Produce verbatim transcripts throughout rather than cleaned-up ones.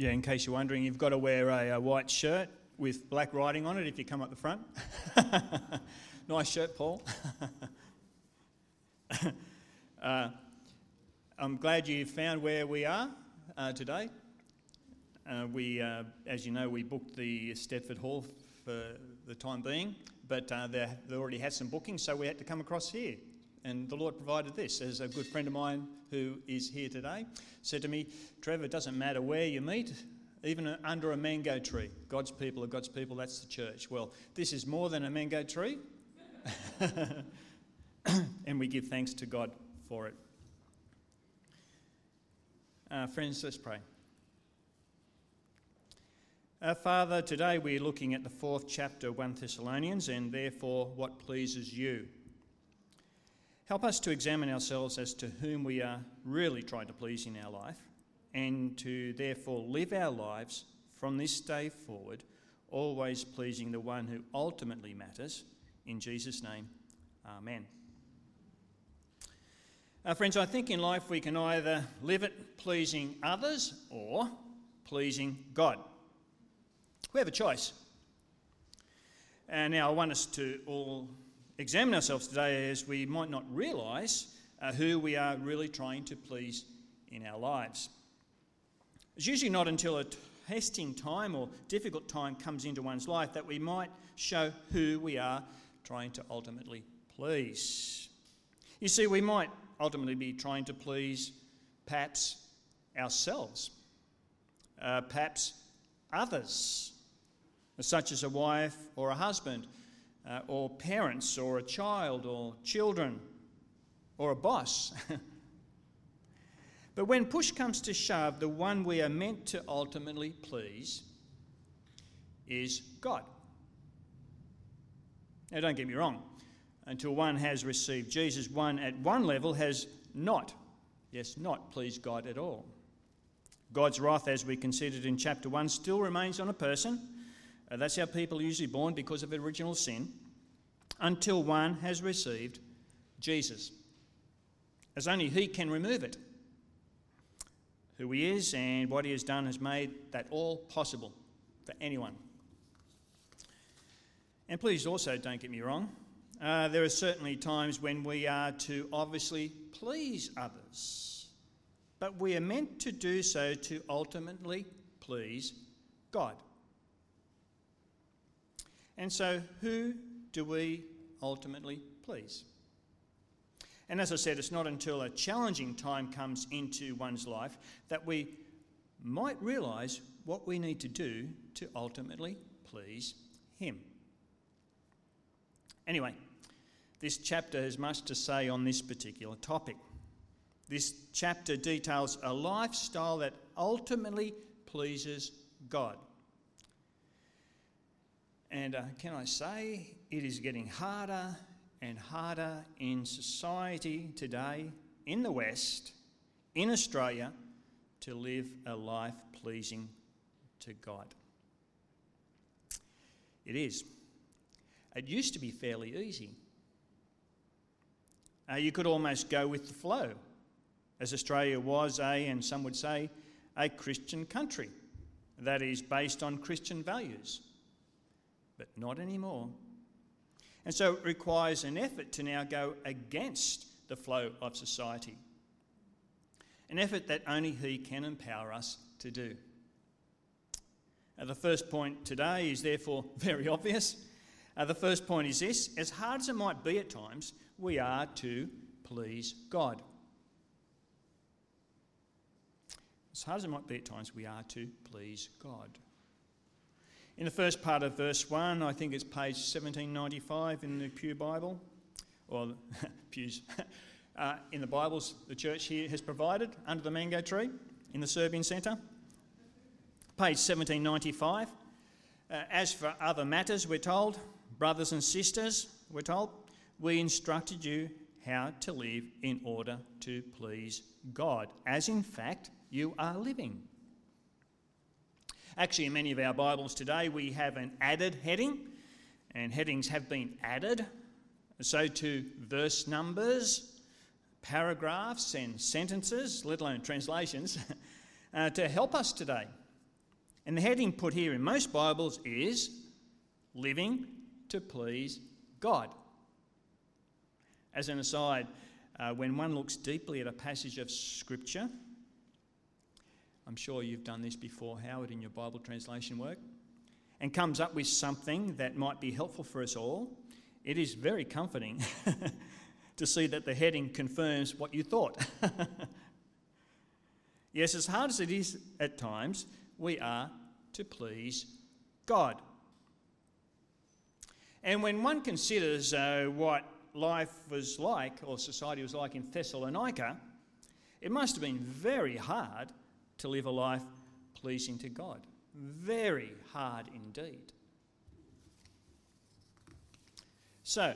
Yeah, in case you're wondering, you've got to wear a, a white shirt with black writing on it if you come up the front. Nice shirt, Paul. uh, I'm glad you found where we are uh, today. Uh, we, uh, as you know, we booked the Stedford Hall for the time being, but uh, they, they already had some bookings, so we had to come across here. And the Lord provided this. As a good friend of mine who is here today said to me, Trevor, it doesn't matter where you meet, even under a mango tree. God's people are God's people, that's the church. Well, this is more than a mango tree. And we give thanks to God for it. Uh, friends, let's pray. Our Father, today we're looking at the fourth chapter, First Thessalonians, and therefore what pleases you. Help us to examine ourselves as to whom we are really trying to please in our life, and to therefore live our lives from this day forward, always pleasing the one who ultimately matters. In Jesus' name, amen. Uh, friends, I think in life we can either live it pleasing others or pleasing God. We have a choice. And now I want us to all examine ourselves today, as we might not realise uh, who we are really trying to please in our lives. It's usually not until a testing time or difficult time comes into one's life that we might show who we are trying to ultimately please. You see, we might ultimately be trying to please perhaps ourselves, uh, perhaps others, such as a wife or a husband, Uh, or parents, or a child, or children, or a boss. But when push comes to shove, the one we are meant to ultimately please is God. Now, don't get me wrong. Until one has received Jesus, one at one level has not, yes, not pleased God at all. God's wrath, as we considered in chapter one, still remains on a person. Uh, that's how people are usually born, because of original sin, until one has received Jesus, as only he can remove it. Who he is and what he has done has made that all possible for anyone. And please also don't get me wrong, uh, there are certainly times when we are to obviously please others, but we are meant to do so to ultimately please God. And so, who do we ultimately please? And as I said, it's not until a challenging time comes into one's life that we might realise what we need to do to ultimately please him. Anyway, this chapter has much to say on this particular topic. This chapter details a lifestyle that ultimately pleases God. And uh, can I say, it is getting harder and harder in society today, in the West, in Australia, to live a life pleasing to God. It is. It used to be fairly easy. Uh, you could almost go with the flow, as Australia was a, and some would say, a Christian country that is based on Christian values. But not anymore. And so it requires an effort to now go against the flow of society. An effort that only he can empower us to do. Now, the first point today is therefore very obvious. Uh, the first point is this: as hard as it might be at times, we are to please God. As hard as it might be at times, we are to please God. In the first part of verse one, I think it's page seventeen ninety-five in the Pew Bible, or pews, uh, in the Bibles the church here has provided under the mango tree in the Serbian Centre. Page seventeen ninety-five. Uh, as for other matters, we're told, brothers and sisters, we're told, we instructed you how to live in order to please God, as in fact you are living. Actually, in many of our Bibles today, we have an added heading, and headings have been added. So to verse numbers, paragraphs and sentences, let alone translations, uh, to help us today And the heading put here in most Bibles is Living to Please God. As an aside, uh, when one looks deeply at a passage of Scripture, I'm sure you've done this before, Howard, in your Bible translation work, and comes up with something that might be helpful for us all, it is very comforting to see that the heading confirms what you thought. Yes, as hard as it is at times, we are to please God. And when one considers uh, what life was like, or society was like in Thessalonica, it must have been very hard to live a life pleasing to God. Very hard indeed. So,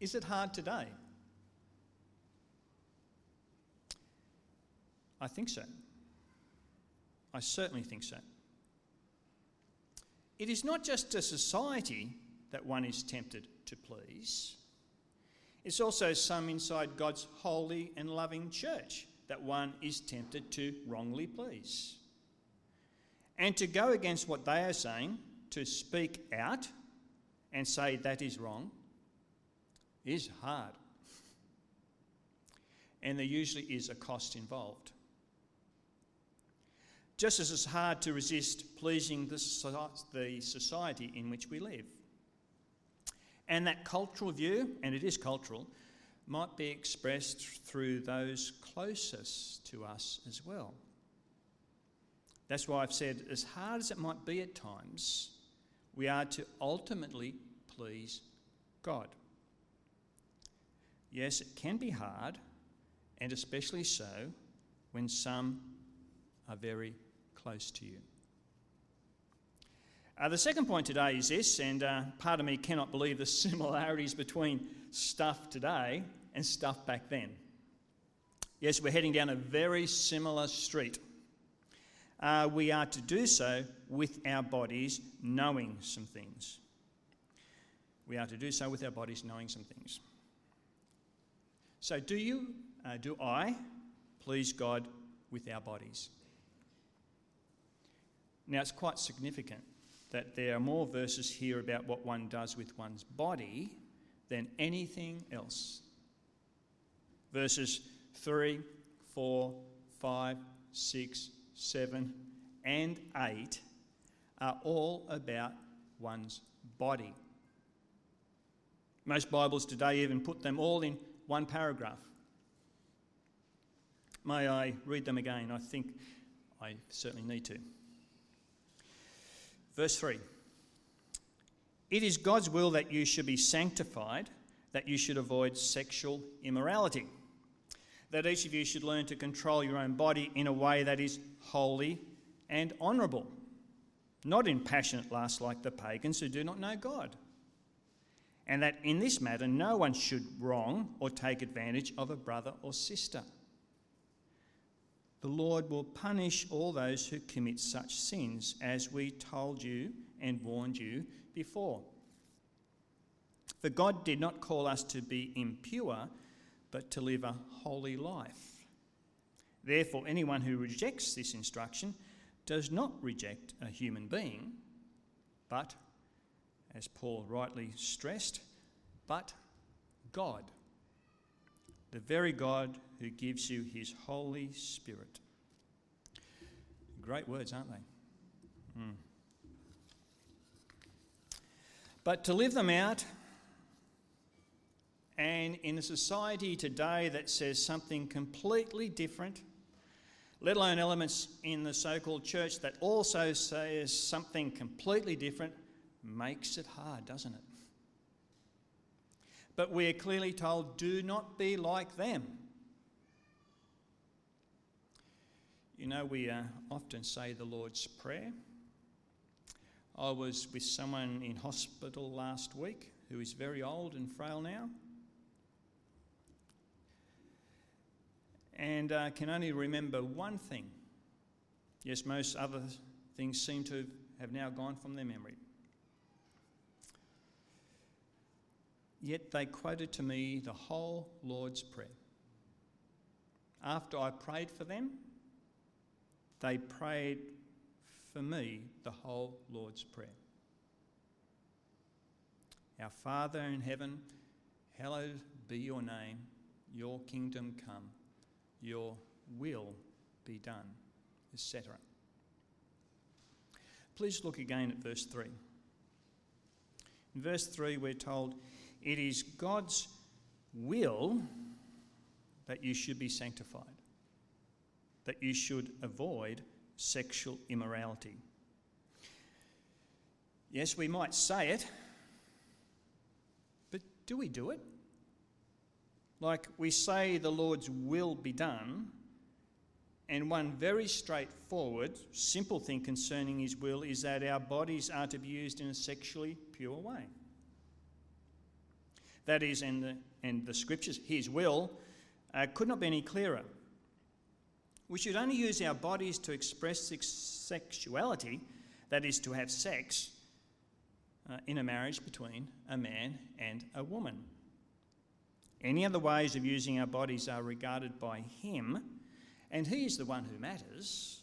is it hard today? I think so. I certainly think so. It is not just a society that one is tempted to please. It's also some inside God's holy and loving church that one is tempted to wrongly please. And to go against what they are saying, to speak out and say that is wrong, is hard. And there usually is a cost involved. Just as it's hard to resist pleasing the society in which we live. And that cultural view, and it is cultural, might be expressed through those closest to us as well. That's why I've said, as hard as it might be at times, we are to ultimately please God. Yes, it can be hard, and especially so when some are very close to you. Uh, the second point today is this, and uh, part of me cannot believe the similarities between stuff today and stuff back then. Yes, we're heading down a very similar street. Uh, we are to do so with our bodies knowing some things. We are to do so with our bodies knowing some things. So do you, uh, do I please God with our bodies? Now it's quite significant that there are more verses here about what one does with one's body than anything else. Verses three, four, five, six, seven, and eight are all about one's body. Most Bibles today even put them all in one paragraph. May I read them again? I think I certainly need to. Verse three. It is God's will that you should be sanctified, that you should avoid sexual immorality, that each of you should learn to control your own body in a way that is holy and honourable, not in passionate lust like the pagans who do not know God, and that in this matter no one should wrong or take advantage of a brother or sister. The Lord will punish all those who commit such sins, as we told you and warned you before. For God did not call us to be impure, but to live a holy life. Therefore, anyone who rejects this instruction does not reject a human being, but, as Paul rightly stressed, but God, the very God who gives you his Holy Spirit. Great words, aren't they? Mm. But to live them out, and in a society today that says something completely different, let alone elements in the so-called church that also says something completely different, makes it hard, doesn't it? But we are clearly told, do not be like them. You know, we uh, often say the Lord's Prayer. I was with someone in hospital last week who is very old and frail now, and uh, can only remember one thing. Yes, most other things seem to have now gone from their memory. Yet they quoted to me the whole Lord's Prayer. After I prayed for them, they prayed for me the whole Lord's Prayer. Our Father in heaven, hallowed be your name. Your kingdom come. Your will be done, et cetera. Please look again at verse three. In verse three we're told, it is God's will that you should be sanctified, that you should avoid sexual immorality. Yes, we might say it, but do we do it? Like, we say the Lord's will be done, and one very straightforward, simple thing concerning his will is that our bodies are to be used in a sexually pure way. That is, in the, in the scriptures, his will uh, could not be any clearer. We should only use our bodies to express sexuality, that is, to have sex uh, in a marriage between a man and a woman. Any other ways of using our bodies are regarded by him, and he is the one who matters,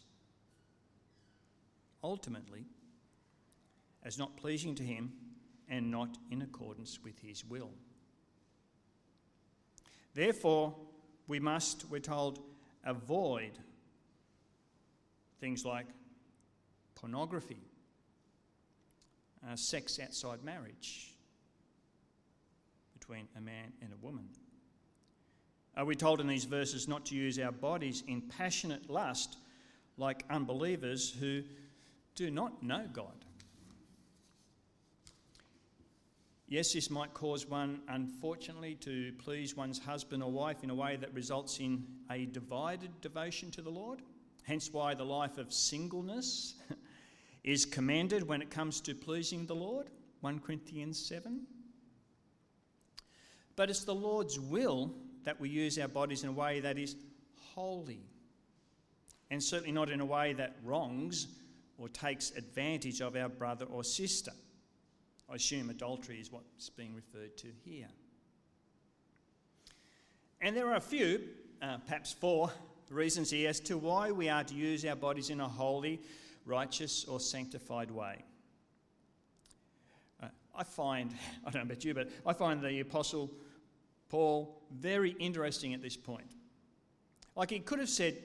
ultimately, as not pleasing to him and not in accordance with his will. Therefore, we must, we're told, avoid things like pornography, uh, sex outside marriage between a man and a woman. Are we told in these verses not to use our bodies in passionate lust like unbelievers who do not know God? Yes, this might cause one, unfortunately, to please one's husband or wife in a way that results in a divided devotion to the Lord. Hence why the life of singleness is commended when it comes to pleasing the Lord, First Corinthians seven. But it's the Lord's will that we use our bodies in a way that is holy, and certainly not in a way that wrongs or takes advantage of our brother or sister. I assume adultery is what's being referred to here. And there are a few, uh, perhaps four, reasons here as to why we are to use our bodies in a holy, righteous or sanctified way. Uh, I find, I don't know about you, but I find the Apostle Paul very interesting at this point. Like, he could have said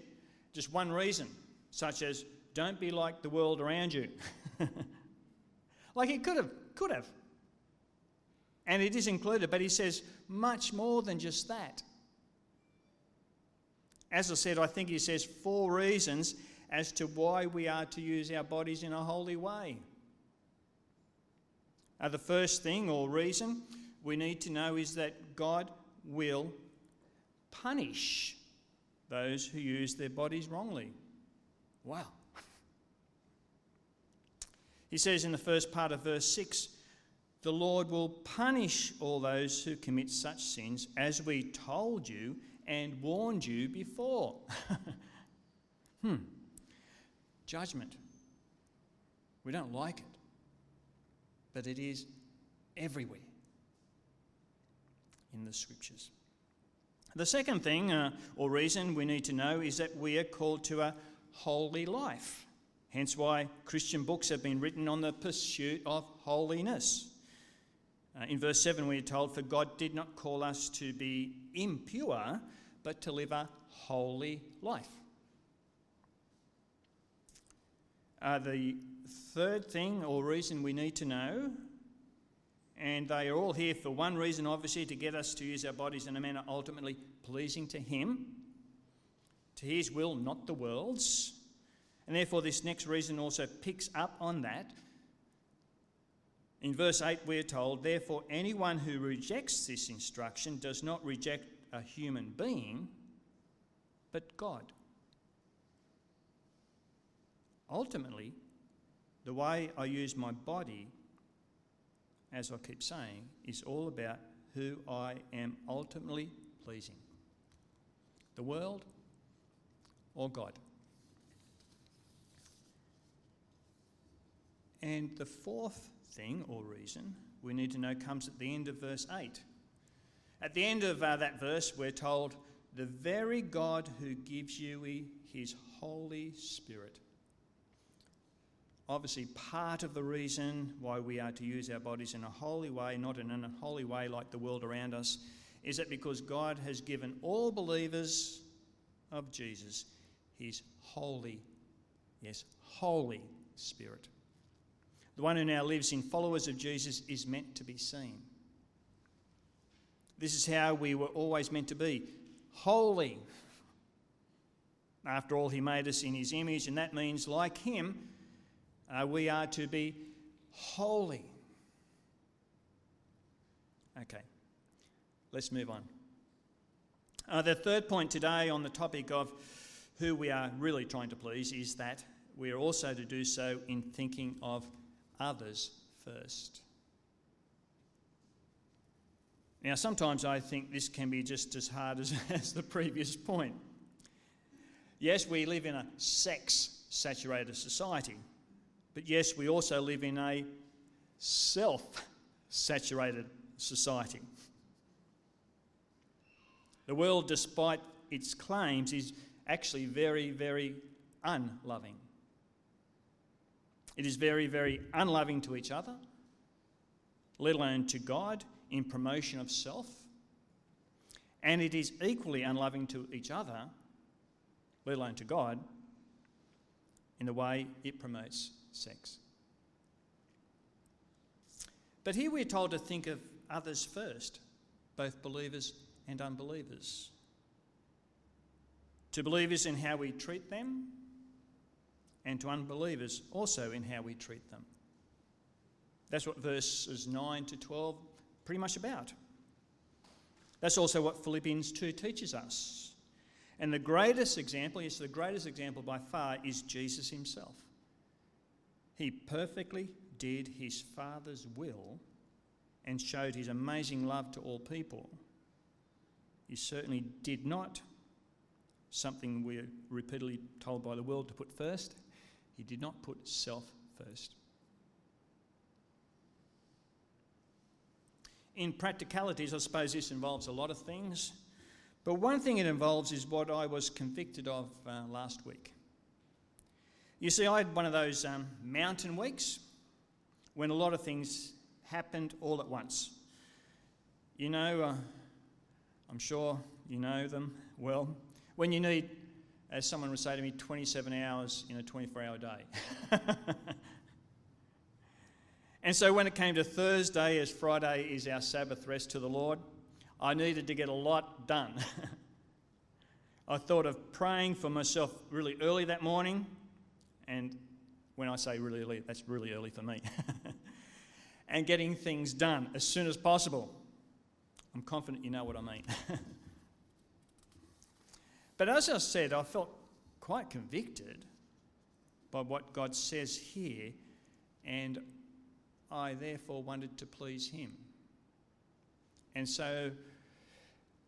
just one reason, such as, don't be like the world around you. Like, he could have, could have. And it is included, but he says much more than just that. As I said, I think he says four reasons as to why we are to use our bodies in a holy way. Uh, the first thing or reason we need to know is that God will punish those who use their bodies wrongly. Wow. He says in the first part of verse six, the Lord will punish all those who commit such sins, as we told you and warned you before. hmm. Judgment. We don't like it, but it is everywhere in the scriptures. The second thing uh, or reason we need to know is that we are called to a holy life. Hence why Christian books have been written on the pursuit of holiness. Uh, in verse seven we are told, for God did not call us to be impure, but to live a holy life. Uh, the third thing or reason we need to know, and they are all here for one reason, obviously, to get us to use our bodies in a manner ultimately pleasing to him, to his will, not the world's. And therefore, this next reason also picks up on that. In verse eight, we're told, therefore, anyone who rejects this instruction does not reject a human being, but God. Ultimately, the way I use my body, as I keep saying, is all about who I am ultimately pleasing, the world or God. And the fourth thing or reason we need to know comes at the end of verse eight. At the end of uh, that verse, we're told, the very God who gives you his Holy Spirit obviously part of the reason why we are to use our bodies in a holy way, not in an unholy way like the world around us, is that because God has given all believers of Jesus his holy, yes, Holy Spirit. The one who now lives in followers of Jesus is meant to be seen. This is how we were always meant to be, holy. After all, he made us in his image, and that means, like him, uh, we are to be holy. Okay, let's move on. Uh, the third point today on the topic of who we are really trying to please is that we are also to do so in thinking of others first. Now, sometimes I think this can be just as hard as, as the previous point. Yes, we live in a sex-saturated society, but yes, we also live in a self-saturated society. The world, despite its claims, is actually very, very unloving. It is very, very unloving to each other, let alone to God, in promotion of self. And it is equally unloving to each other, let alone to God, in the way it promotes sex. But here we're told to think of others first, both believers and unbelievers. To believers in how we treat them, and to unbelievers also in how we treat them. That's what verses nine to twelve pretty much about. That's also what Philippians two teaches us. And the greatest example, yes, the greatest example by far, is Jesus himself. He perfectly did his Father's will and showed his amazing love to all people. He certainly did not, something we're repeatedly told by the world to put first, he did not put self first. In practicalities, I suppose this involves a lot of things, but one thing it involves is what I was convicted of uh, last week. You see, I had one of those um, mountain weeks when a lot of things happened all at once. You know, uh, I'm sure you know them well, when you need, as someone would say to me, twenty-seven hours in a twenty-four hour day. And so when it came to Thursday, as Friday is our Sabbath rest to the Lord, I needed to get a lot done. I thought of praying for myself really early that morning. And when I say really early, that's really early for me. And getting things done as soon as possible. I'm confident you know what I mean. But as I said, I felt quite convicted by what God says here, and I therefore wanted to please him. And so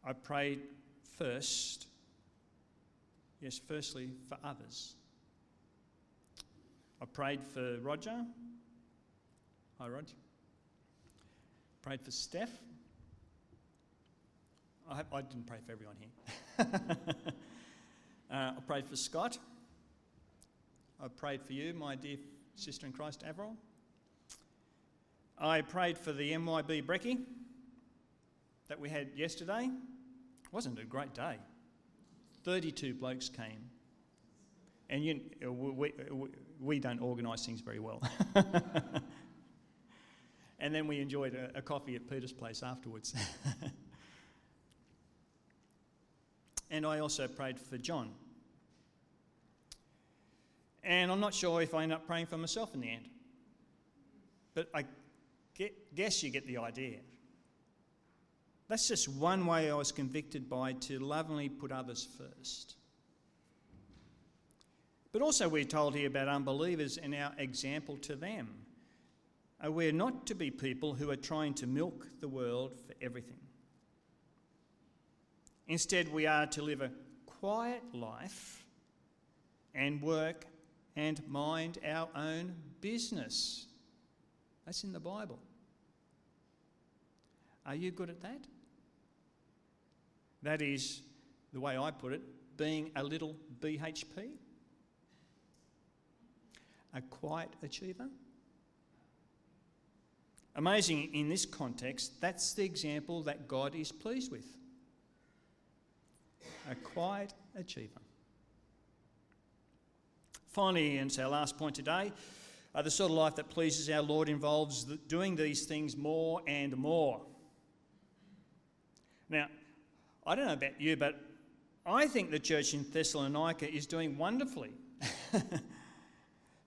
I prayed first, yes, firstly for others. I prayed for Roger. Hi, Roger. Prayed for Steph. I, I didn't pray for everyone here. uh, I prayed for Scott. I prayed for you, my dear sister in Christ, Avril. I prayed for the M Y B brekkie that we had yesterday. It wasn't a great day. thirty-two blokes came. And you, we, we don't organise things very well. And then we enjoyed a, a coffee at Peter's place afterwards. And I also prayed for John. And I'm not sure if I ended up praying for myself in the end. But I... Get, guess you get the idea. That's just one way I was convicted by to lovingly put others first. But also we're told here about unbelievers and our example to them. We're not to be people who are trying to milk the world for everything. Instead, we are to live a quiet life and work and mind our own business. That's in the Bible. Are you good at that? That is, the way I put it, being a little B H P. a quiet achiever? Amazing in this context, that's the example that God is pleased with. A quiet achiever. Finally, and it's our last point today, uh, the sort of life that pleases our Lord involves the, doing these things more and more. Now, I don't know about you, but I think the church in Thessalonica is doing wonderfully.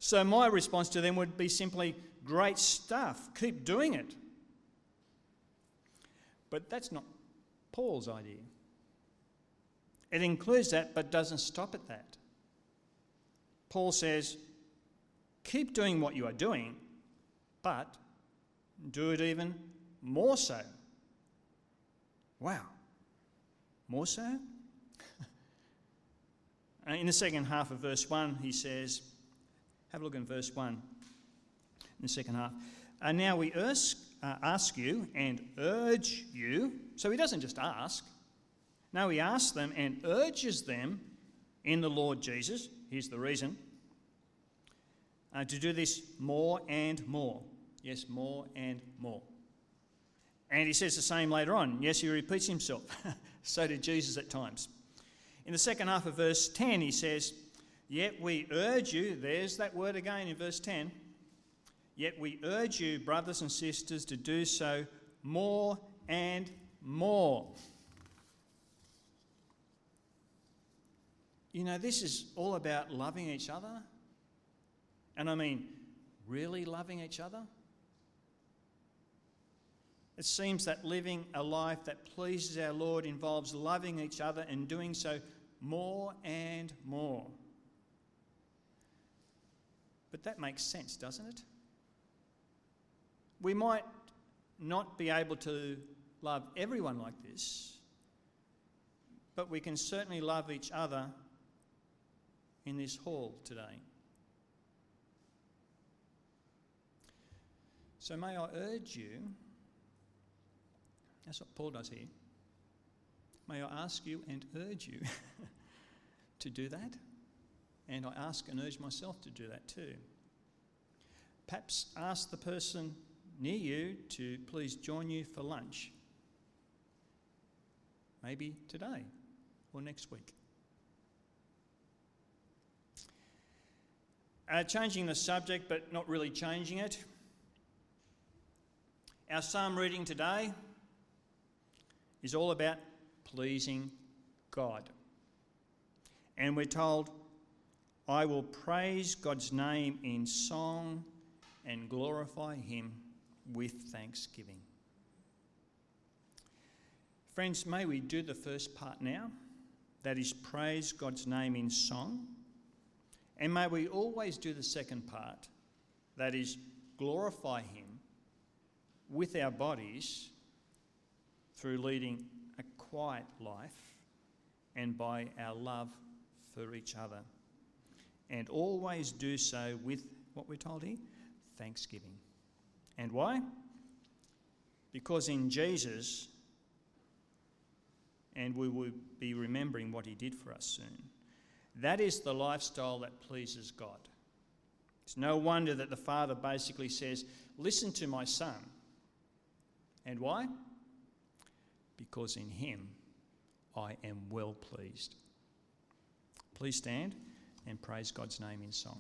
So my response to them would be simply, great stuff, keep doing it. But that's not Paul's idea. It includes that, but doesn't stop at that. Paul says, keep doing what you are doing, but do it even more so. Wow. More so? In the second half of verse one, he says, have a look in verse one, in the second half. And now we ask, uh, ask you and urge you. So he doesn't just ask. Now he asks them and urges them in the Lord Jesus, here's the reason, uh, to do this more and more. Yes, more and more. And he says the same later on. Yes, he repeats himself. So did Jesus at times. In the second half of verse ten, he says, yet we urge you, there's that word again in verse ten, yet we urge you, brothers and sisters, to do so more and more. You know, this is all about loving each other. And I mean, really loving each other. It seems that living a life that pleases our Lord involves loving each other and doing so more and more. But that makes sense, doesn't it? We might not be able to love everyone like this, but we can certainly love each other in this hall today. So may I urge you, that's what Paul does here, may I ask you and urge you to do that? And I ask and urge myself to do that too. Perhaps ask the person near you to please join you for lunch. Maybe today or next week. Uh, changing the subject, but not really changing it. Our psalm reading today is all about pleasing God. And we're told, I will praise God's name in song and glorify him with thanksgiving. Friends, may we do the first part now, that is praise God's name in song, and may we always do the second part, that is glorify him with our bodies through leading a quiet life and by our love for each other. And always do so with, what we're told here, thanksgiving. And why? Because in Jesus, and we will be remembering what he did for us soon, that is the lifestyle that pleases God. It's no wonder that the Father basically says, listen to my Son. And why? Because in him I am well pleased. Please stand and praise God's name in song.